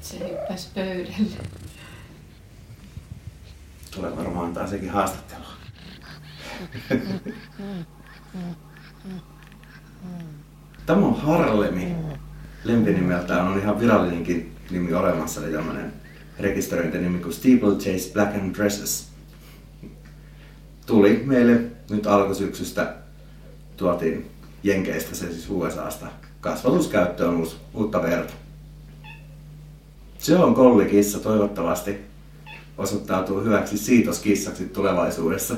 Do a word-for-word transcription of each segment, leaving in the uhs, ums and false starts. Se hyppäsi pöydälle. Tulee varmaan taas sekin haastattelu. Tämä on Harlemi. Lempinimeltään on ihan virallinenkin nimi olemassa, eli tämmöinen rekisteröintinimi kuin Stable Chase Black Endresses. Tuli meille nyt alkusyksystä, tuotiin Jenkeistä, se siis U S A:sta, kasvatuskäyttöön uusi, uutta verta. Se on kollikissa, toivottavasti osoittautuu hyväksi siitoskissaksi tulevaisuudessa.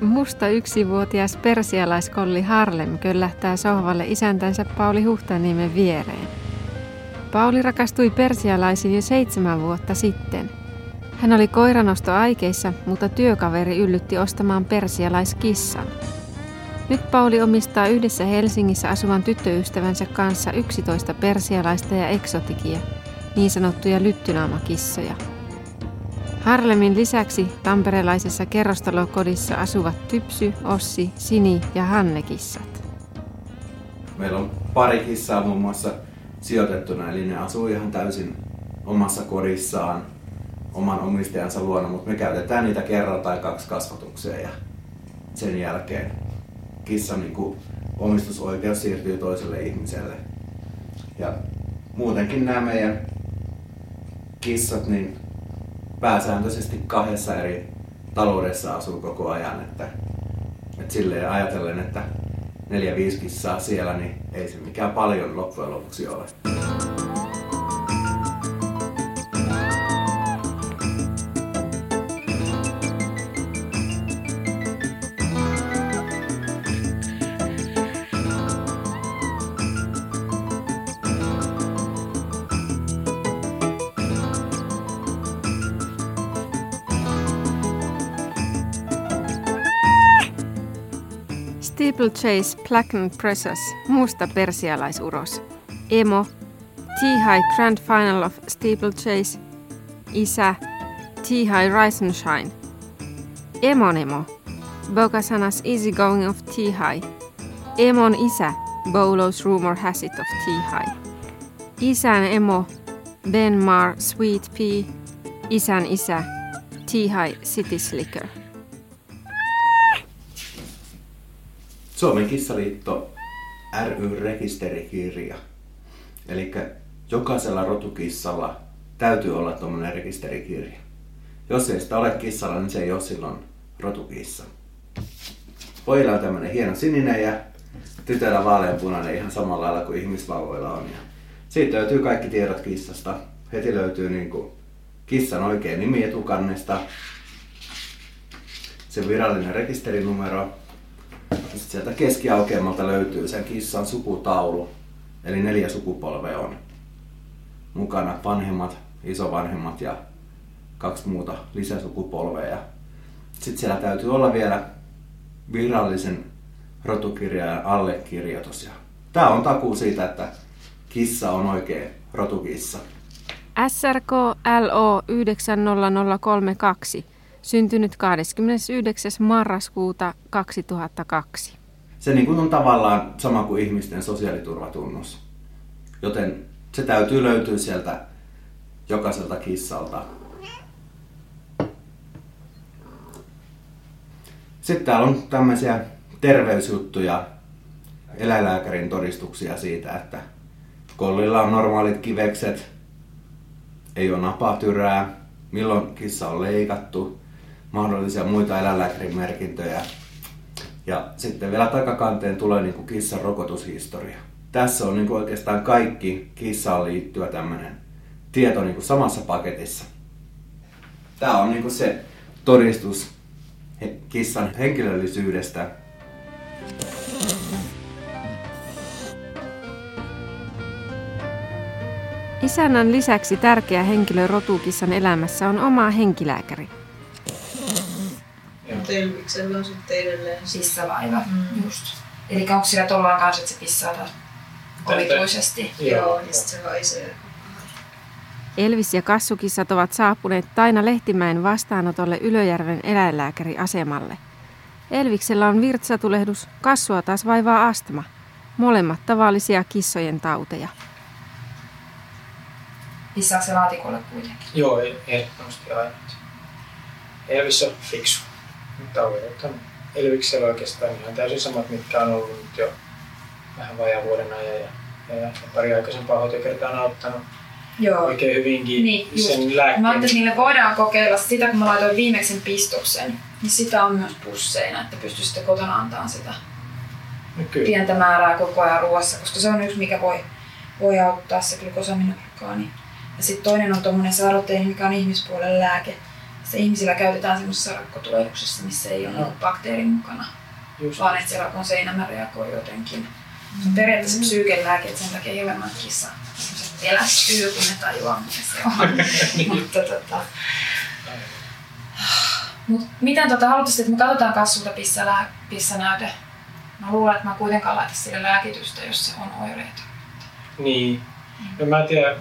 Musta yksivuotias persialaiskolli Harlem köllähtää sohvalle isäntänsä Pauli Huhtaniemen viereen. Pauli rakastui persialaisiin jo seitsemän vuotta sitten. Hän oli koiranostoaikeissa, mutta työkaveri yllytti ostamaan persialaiskissan. Nyt Pauli omistaa yhdessä Helsingissä asuvan tyttöystävänsä kanssa yksitoista persialaista ja eksotikia, niin sanottuja lyttynaamakissoja. Harlemin lisäksi tamperelaisessa kerrostalokodissa asuvat Typsy, Ossi, Sini ja Hanne-kissat. Meillä on pari kissaa muun muassa sijoitettuna, eli ne asuu ihan täysin omassa kodissaan, oman omistajansa luona, mutta me käytetään niitä kerran tai kaksi kasvatukseen ja sen jälkeen kissan niin kuin omistusoikeus siirtyy toiselle ihmiselle. Ja muutenkin nämä meidän kissat, niin pääsääntöisesti kahdessa eri taloudessa asuu koko ajan, että, että silleen ajatellen, että neljä viisi kissaa siellä, niin ei se mikään paljon loppujen lopuksi ole. Stable Chase Plucken Presser, musta persialaisuros. Emo, T High Grand Final of Stable Chase. Isä, T High Risen Shine. Emon emo, Bogazanas Easy Going of T High. Emon isä, Bolos Rumor Has It of T High. Isän emo, Benmarc Sweet Pea. Isän isä, T High City Slicker. Suomen kissaliitto ry-rekisterikirja. Elikkä jokaisella rotukissalla täytyy olla tuommoinen rekisterikirja. Jos ei sitä ole kissalla, niin se ei ole silloin rotukissa. Pojilla on tämmöinen hieno sininen ja tytöllä vaaleanpunainen ihan samalla lailla kuin ihmisvauvoilla on. Ja siitä löytyy kaikki tiedot kissasta. Heti löytyy niin kuin kissan oikea nimi etukannesta, sen virallinen rekisterinumero. Sitten sieltä keskiaukeamalta löytyy sen kissan sukutaulu, eli neljä sukupolvea on mukana, vanhemmat, isovanhemmat ja kaksi muuta lisäsukupolvea. Sitten siellä täytyy olla vielä virallisen rotukirjailijan allekirjoitus. Tämä on takuu siitä, että kissa on oikea rotukissa. S R K L O yhdeksän nolla nolla kolme kaksi syntynyt kahdeskymmenesyhdeksäs marraskuuta kaksituhattakaksi. Se niin kuin on tavallaan sama kuin ihmisten sosiaaliturvatunnus. Joten se täytyy löytyä sieltä jokaiselta kissalta. Sitten täällä on tämmöisiä terveysjuttuja, eläinlääkärin todistuksia siitä, että kollilla on normaalit kivekset, ei ole napatyrää, milloin kissa on leikattu, mahdollisia muita eläinlääkärimerkintöjä. Ja sitten vielä takakanteen tulee niin kuin kissan rokotushistoria. Tässä on niin kuin oikeastaan kaikki kissaan liittyvä tämmöinen tieto niin kuin samassa paketissa. Tämä on niin kuin se todistus kissan henkilöllisyydestä. Isännän lisäksi tärkeä henkilö rotukissan elämässä on oma henkilääkäri. Telviksellä on sitten edelleen kissalaiva. Mm. Just. Eli onko siellä tuollaan kanssa, että se kissataan omituisesti? Joo, ja sitten se haisee. Elvis ja kassukissat ovat saapuneet Taina Lehtimäen vastaanotolle Ylöjärven eläinlääkäriasemalle. Elviksellä on virtsatulehdus, kassua taas vaivaa astma. Molemmat tavallisia kissojen tauteja. Pissaako se laatikolle kuitenkin? Joo, ehdottomasti aina. Elvis on fiksu. Elviksellä oikeastaan ihan täysin samat, mitkä on ollut nyt jo vähän vajaa vuoden ajan ja, ja, ja pari aikaisempaa hoitokertaa on auttanut. Joo. Oikein hyvinkin niin, sen lääkkeen. Mä ajattelin, että niille voidaan kokeilla sitä, kun mä laitoin viimeksi pistoksen, niin sitä on myös pusseina, että pystyisitte kotona antamaan sitä no pientä määrää koko ajan ruoassa, koska se on yksi, mikä voi, voi auttaa se glykosaminoglykaani. Ja sitten toinen on tuommoinen saroteini, mikä on ihmispuolen lääke. Se ihmisillä käytetään semmoisessa rakkotulehduksessa, missä ei ole no. bakteeri mukana, just vaan että se rakon seinämä reagoi jotenkin. Mm-hmm. Se on periaatteessa psyykelääke, että sen takia hirveämmät kissa elästyy, kun ne tajuaa, mitä se on. Mutta tota... Mut, miten tota, haluaisitte, että me katsotaan kassulta pissalää, pissanäyte? Mä luulen, että mä kuitenkaan laitan sille lääkitystä, jos se on oireita. Niin. No mä en tiedä.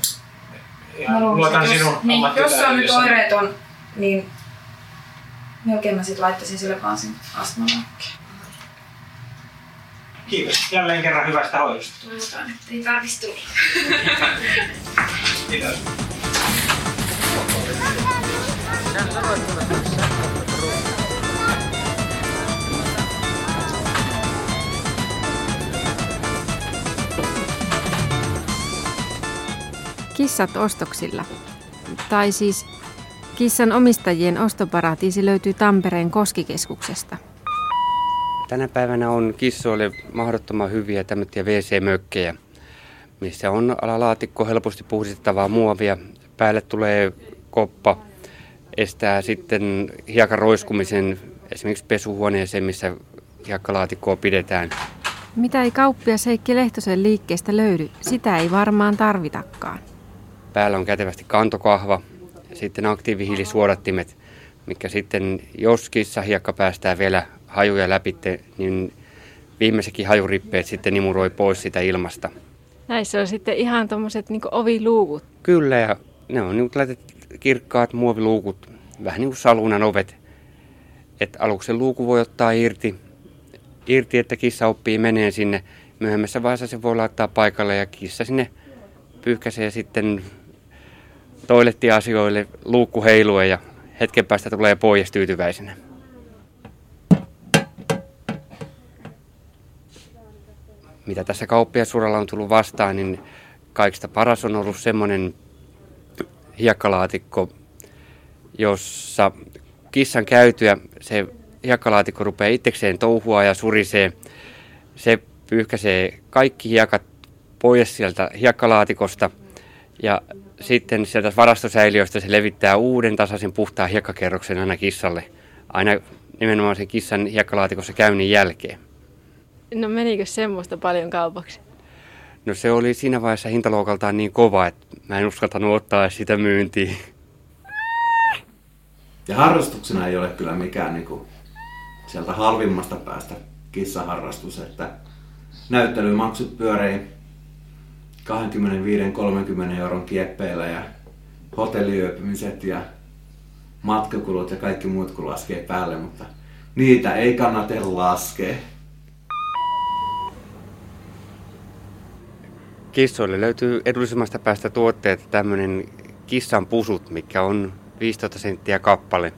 Mä luulen, että jos, niin, jos se on nyt oireeton, niin melkein mä sit laittaisin sille vaan sen astmalääkkeen. Kiitos. Jälleen kerran hyvästä hoidosta. Toivotaan, että ei tarvitsisi tulla. Kiitos. Kissat ostoksilla. Tai siis kissan omistajien ostoparatiisi löytyy Tampereen Koskikeskuksesta. Tänä päivänä on kissoille mahdottoman hyviä tämmöisiä wc-mökkejä, missä on alalaatikko helposti puhdistettavaa muovia. Päälle tulee koppa, estää sitten hiekan roiskumisen esimerkiksi pesuhuoneeseen, missä hiekkalaatikkoa pidetään. Mitä ei kauppias Heikki Lehtosen liikkeestä löydy, sitä ei varmaan tarvitakaan. Päällä on kätevästi kantokahva ja sitten aktiivihiilisuodattimet, mikä sitten jos kissahiekka päästää vielä hajuja läpitte, niin viimeisetkin hajurippeet sitten nimuroi pois sitä ilmasta. Näissä on sitten ihan tuommoiset niin kuin oviluukut. Kyllä, ja ne on niin laitettu kirkkaat muoviluukut, vähän niin kuin salunan ovet. Et aluksen luuku voi ottaa irti, irti, että kissa oppii meneen sinne. Myöhemmässä vaiheessa se voi laittaa paikalle ja kissa sinne pyyhkäsee sitten toilettiasioille luukku heilue ja hetken päästä tulee pois tyytyväisenä. Mitä tässä kauppiasuralla on tullut vastaan, niin kaikista paras on ollut semmoinen hiekkalaatikko, jossa kissan käytyä se hiekkalaatikko rupeaa itsekseen touhua ja surisee. Se pyyhkäisee kaikki hiekat pois sieltä hiekkalaatikosta ja sitten sieltä varastosäiliöstä se levittää uuden tasaisen puhtaan hiekkakerroksen aina kissalle, aina nimenomaan sen kissan hiekkalaatikossa käynnin jälkeen. No menikö semmoista paljon kaupaksi? No se oli siinä vaiheessa hintaluokaltaan niin kova, että mä en uskaltanut ottaa sitä myyntiin. Ja harrastuksena ei ole kyllä mikään niin kuin sieltä halvimmasta päästä kissaharrastus, että näyttelymaksut pyörii kaksikymmentäviisi kolmekymmentä euron kieppeillä ja hotelliyöpymiset ja matkakulut ja kaikki muut kun laskee päälle, mutta niitä ei kannata laskea. Kissoille löytyy edullisimmasta päästä tuotteita tämmöinen kissan pusut, mikä on viisitoista senttiä kappale.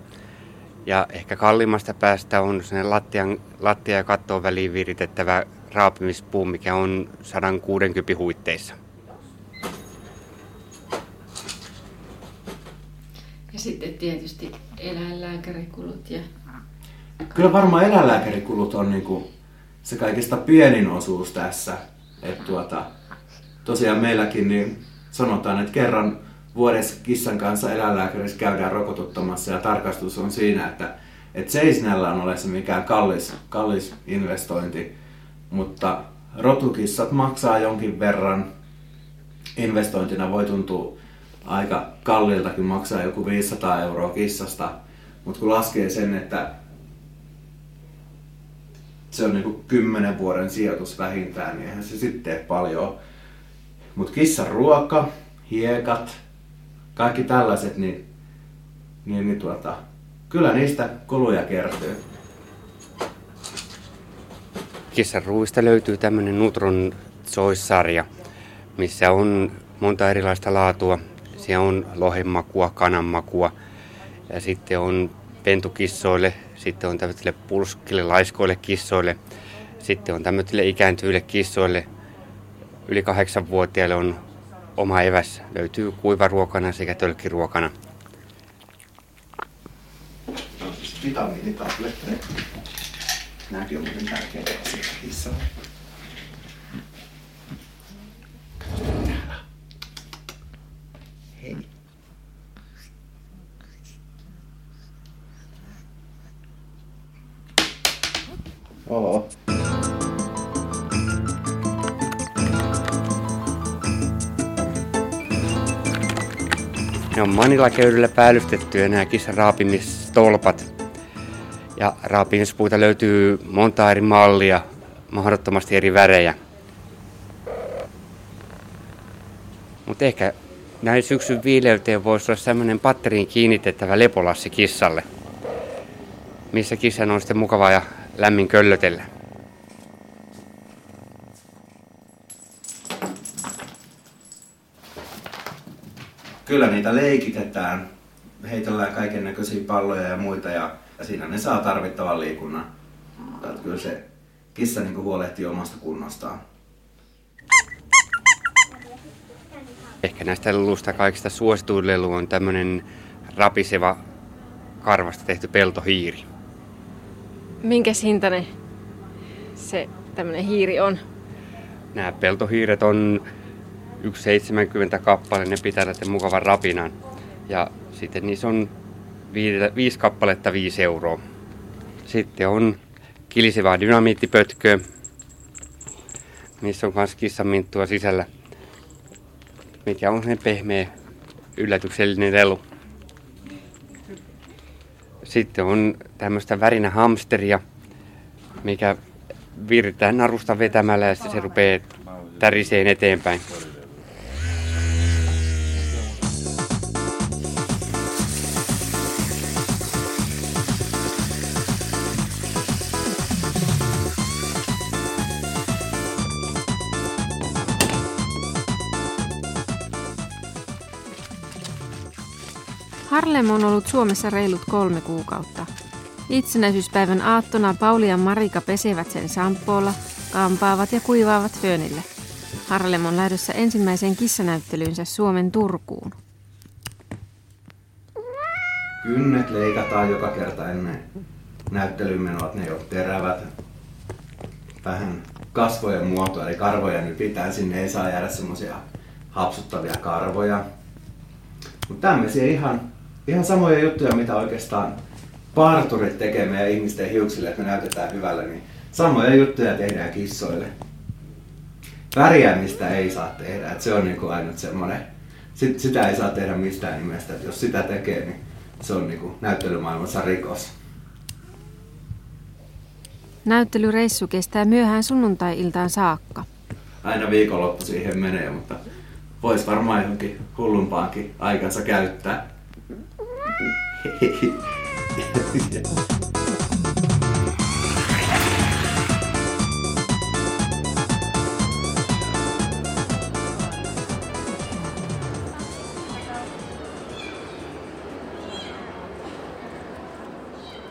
Ja ehkä kalliimmasta päästä on lattian, lattia- ja kattoon väliin viritettävä raapimispuu, mikä on sata kuusikymmentä huitteissa. Ja sitten tietysti eläinlääkärikulut. Ja... Kyllä varmaan eläinlääkärikulut on niinku se kaikista pienin osuus tässä. Että tuota... Tosiaan meilläkin niin sanotaan, että kerran vuodessa kissan kanssa eläinlääkärissä käydään rokotuttamassa ja tarkastus on siinä, että, että se ei sinällään ole se mikään kallis, kallis investointi, mutta rotukissat maksaa jonkin verran. Investointina voi tuntua aika kalliiltakin, maksaa joku viisisataa euroa kissasta, mutta kun laskee sen, että se on niin kuin kymmenen vuoden sijoitus vähintään, niin eihän se sitten tee paljon. Mutta kissan ruoka, hiekat, kaikki tällaiset, niin, niin, niin tuota, kyllä niistä kuluja kertyy. Kissan ruuista löytyy tämmöinen Nutron Choice-sarja, missä on monta erilaista laatua. Siellä on lohenmakua, kananmakua ja sitten on pentukissoille, sitten on tämmöisille pulskille, laiskoille kissoille, sitten on tämmöisille ikääntyville kissoille. Yli kahdeksanvuotiaille on oma eväs. Löytyy kuivaruokana sekä tölkkiruokana. No, siis vitamiinitabletteja. Nämäkin on muuten tärkeitä asioita kissalle. Hei. Olo. Ne on manilaköydellä päällystettyjä nämä kissan raapimistolpat. Ja raapimispuita löytyy monta eri mallia, mahdottomasti eri värejä. Mutta ehkä näin syksyn viileyteen voisi olla sellainen patteriin kiinnitettävä lepolassi kissalle, missä kissan on sitten mukavaa ja lämmin köllötellä. Kyllä niitä leikitetään, heitellään kaiken näköisiä palloja ja muita ja siinä ne saa tarvittavan liikunnan. Että kyllä se kissa niinku huolehtii omasta kunnostaan. Ehkä näistä leluista kaikista suosituin lelu on tämmönen rapiseva karvasta tehty peltohiiri. Minkäs hintainen se tämmönen hiiri on? Nämä peltohiiret on yksi pilkku seitsemänkymmentä kappale, ne pitää näiden mukavan rapinan. Ja sitten niissä on viisi kappaletta viisi euroa. Sitten on kilisevää dynamiittipötköä, missä on myös kissaminttua sisällä. Mikä on sen pehmeä, yllätyksellinen lelu. Sitten on tämmöistä värinä hamsteria, mikä virtää narusta vetämällä ja se rupeaa täriseen eteenpäin. Harlem on ollut Suomessa reilut kolme kuukautta. Itsenäisyyspäivän aattona Pauli ja Marika pesevät sen sampoolla, kampaavat ja kuivaavat föönille. Harlem on lähdössä ensimmäiseen kissanäyttelyynsä Suomen Turkuun. Kynnet leikataan joka kerta ennen näyttelyyn menoa, ne on terävät. Vähän kasvojen muotoa, eli karvoja niin pitää, sinne ei saa jäädä semmoisia hapsuttavia karvoja. Mutta tämmöisiä ihan, ihan samoja juttuja, mitä oikeastaan parturit tekee meidän ihmisten hiuksille, että me näytetään hyvälle, niin samoja juttuja tehdään kissoille. Värjäämistä ei saa tehdä, että se on niinku aina semmoinen, sit, sitä ei saa tehdä mistään nimestä, että jos sitä tekee, niin se on niinku näyttelymaailmassa rikos. Näyttelyreissu kestää myöhään sunnuntai-iltaan saakka. Aina viikonloppu siihen menee, mutta voisi varmaan johonkin hullumpaankin aikansa käyttää.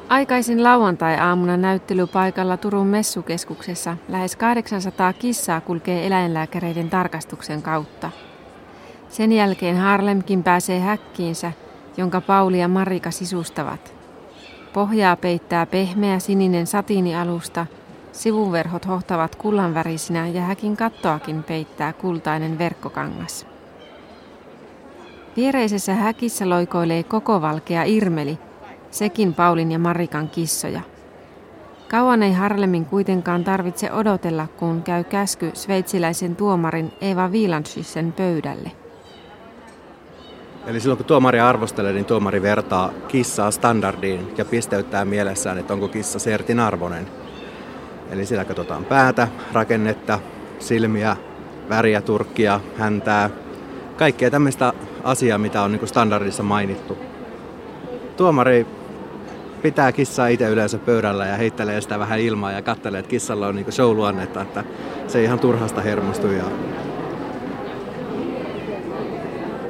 Aikaisin lauantai-aamuna näyttelypaikalla Turun messukeskuksessa lähes kahdeksansataa kissaa kulkee eläinlääkäreiden tarkastuksen kautta. Sen jälkeen Harlemkin pääsee häkkiinsä, jonka Pauli ja Marika sisustavat. Pohjaa peittää pehmeä sininen satiinialusta, sivuverhot hohtavat kullanvärisinä ja häkin kattoakin peittää kultainen verkkokangas. Viereisessä häkissä loikoilee koko valkea irmeli, sekin Paulin ja Marikan kissoja. Kauan ei Harlemin kuitenkaan tarvitse odotella, kun käy käsky sveitsiläisen tuomarin Eva Wilanssyssen pöydälle. Eli silloin kun tuomari arvostelee, niin tuomari vertaa kissaa standardiin ja pisteyttää mielessään, että onko kissa sertin arvoinen. Eli sillä katsotaan päätä, rakennetta, silmiä, väriä, turkkia, häntää, Kaikkea tämmöistä asiaa, mitä on niin kuin standardissa mainittu. Tuomari pitää kissaa itse yleensä pöydällä ja heittelee sitä vähän ilmaa ja katselee, että kissalla on niin kuin show-luonnetta, että se ei ihan turhasta hermostu. Ja...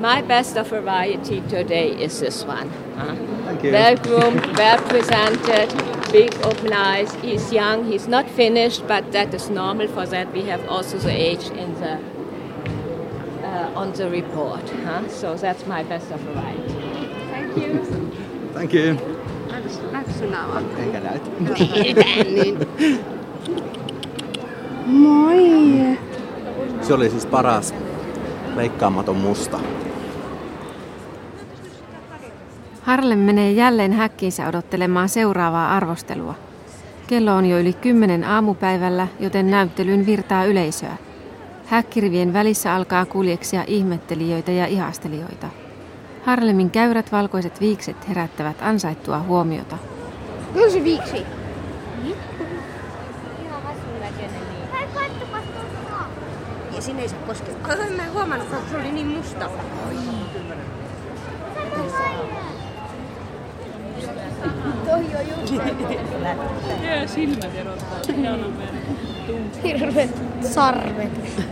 My best of variety today is this one. Huh? Thank you. Well groomed, well presented, big open eyes. He's young, he's not finished, but that is normal for that. We have also the age in the uh, on the report. Huh? So that's my best of variety. Thank you. Thank you. Absolutely. Eikä näytä. Niin. Moi. Se oli siis paras leikkaamaton musta. Harlem menee jälleen häkkiinsä odottelemaan seuraavaa arvostelua. Kello on jo yli kymmenen aamupäivällä, joten näyttelyyn virtaa yleisöä. Häkkirivien välissä alkaa kuljeksia ihmettelijöitä ja ihastelijoita. Harlemin käyrät valkoiset viikset herättävät ansaittua huomiota. Kyllä se viiksi. Ihan hassun näköinen. Hei, katsopas tuossa. Ja sinne ei saa koskea. Ai, mä en huomannut, kun se oli niin musta. Toi on juuri. Ja silmät erottaa. Hirveet sarvet.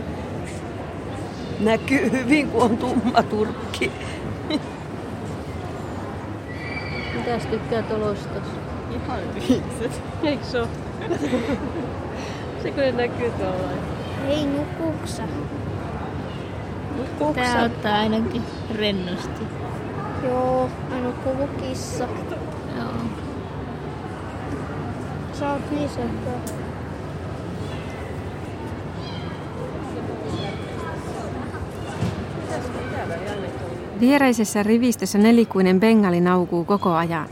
Näkyy hyvin, kun on tumma turkki. Mitäs tykkäät olostossa? Ihan viikset. Eikö se ole? Se kun näkyy tuollain. Ei nukuksa. Nukuksa? Tää ottaa ainakin rennosti. Joo, aina kuvu kissa. Joo. Sä oot lisättä. Viereisessä rivistössä nelikuinen bengali naukuu koko ajan.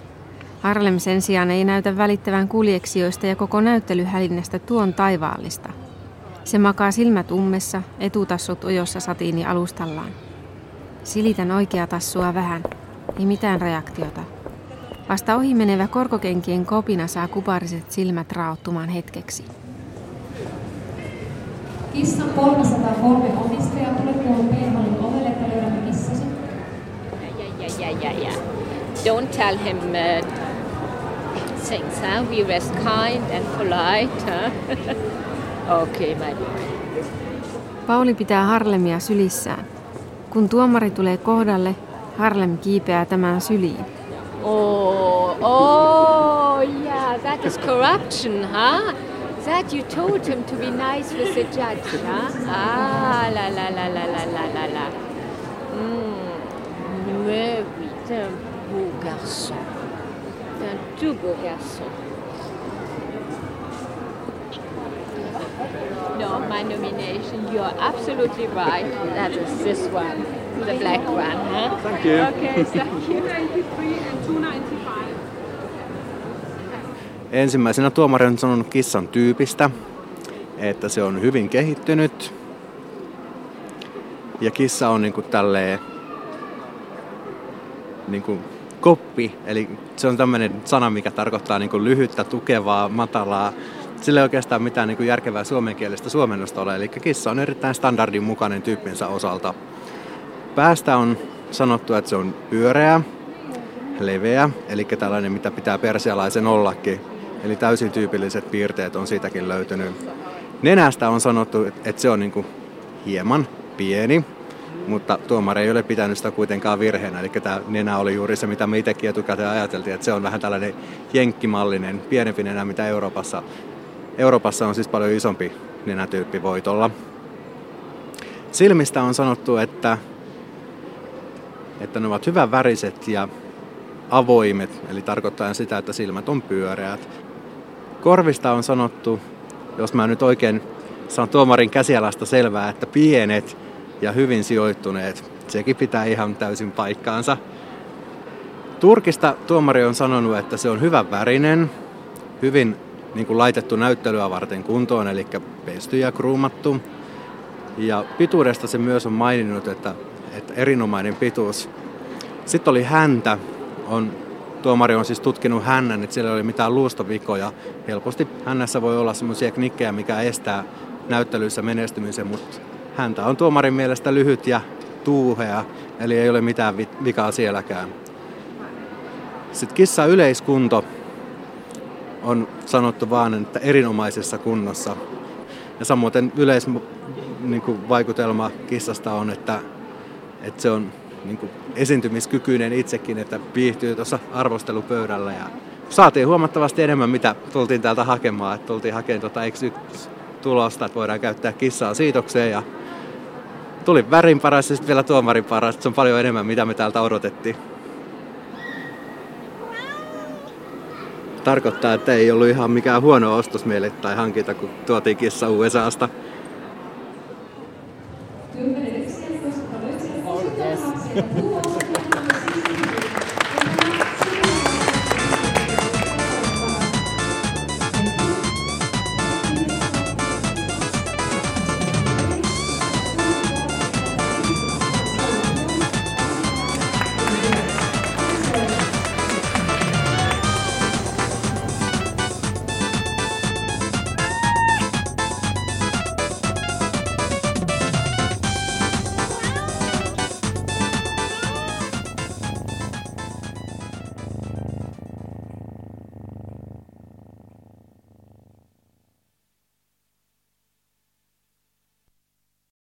Harlem sen sijaan ei näytä välittävän kuljeksijoista ja koko näyttelyhälinnästä tuon taivaallista. Se makaa silmät ummessa, etutassut ojossa satiini alustallaan. Silitän oikea tassua vähän, ei mitään reaktiota. Vasta ohimenevä korkokenkien kopina saa kupariset silmät raottumaan hetkeksi. Kissan kolmesataakolme omistaja, tulekkeella P-hallin ovelle, että löydämme kissasi. Yeah, yeah, yeah, yeah. Don't tell him uh, things, huh? We were kind and polite, huh? Okay, my dear. Pauli pitää Harlemia sylissään. Kun tuomari tulee kohdalle, Harlem kiipeää tämän syliin. Oh, oh, yeah, that is corruption, huh? That you told him to be nice with the judge, huh? Ah, la, la, la, la, la, la, la. Mm. Mais oui, t'es un beau garçon. T'es un tout beau garçon. No, my nomination, you are absolutely right. That is this one, the black one, huh? Thank you. Okay, thank you. two ninety-three and two ninety-five. Ensimmäisenä tuomari on sanonut kissan tyypistä, että se on hyvin kehittynyt. Ja kissa on niinku tälleen niinku koppi, eli se on tämmöinen sana, mikä tarkoittaa niinku lyhyttä, tukevaa, matalaa. Sillä ei oikeastaan mitään niin kuin järkevää suomenkielistä suomennosta ole, eli kissa on erittäin standardin mukainen tyyppinsä osalta. Päästä on sanottu, että se on pyöreä, leveä, eli tällainen, mitä pitää persialaisen ollakin. Eli täysin tyypilliset piirteet on siitäkin löytynyt. Nenästä on sanottu, että se on niin kuin hieman pieni, mutta tuomari ei ole pitänyt sitä kuitenkaan virheenä. Eli tämä nenä oli juuri se, mitä me itsekin etukäteen ajateltiin, että se on vähän tällainen jenkkimallinen, pienempi nenä, mitä Euroopassa Euroopassa on siis paljon isompi nenätyyppi voitolla. Silmistä on sanottu, että, että ne ovat hyvän väriset ja avoimet, eli tarkoittaa sitä, että silmät on pyöreät. Korvista on sanottu, jos mä nyt oikein saan tuomarin käsialasta selvää, että pienet ja hyvin sijoittuneet. Sekin pitää ihan täysin paikkaansa. Turkista tuomari on sanonut, että se on hyvän värinen, hyvin niin kuin laitettu näyttelyä varten kuntoon, eli pesty ja kruumattu. Ja pituudesta se myös on maininnut, että, että erinomainen pituus. Sitten oli häntä. On, tuomari on siis tutkinut hännän, että siellä ei ole mitään luustovikoja. Helposti hännässä voi olla semmoisia knikkejä, mikä estää näyttelyissä menestymisen, mutta häntä on tuomarin mielestä lyhyt ja tuuhea, eli ei ole mitään vikaa sielläkään. Sitten kissa yleiskunto on sanottu vaan, että erinomaisessa kunnossa. Ja samoin yleisvaikutelma kissasta on, että, että se on niin kuin esiintymiskykyinen itsekin, että viihtyy tuossa arvostelupöydällä. Ja saatiin huomattavasti enemmän, mitä tultiin täältä hakemaan. Että tultiin hakemaan tuota X yksi-tulosta, että voidaan käyttää kissaa siitokseen. Ja tuli värin paras ja sitten vielä tuomarin paras. Se on paljon enemmän, mitä me täältä odotettiin. Tarkoittaa, että ei ollut ihan mikään huono ostos meille tai hankinta, kun tuotiin kissa U S A:sta. Yes.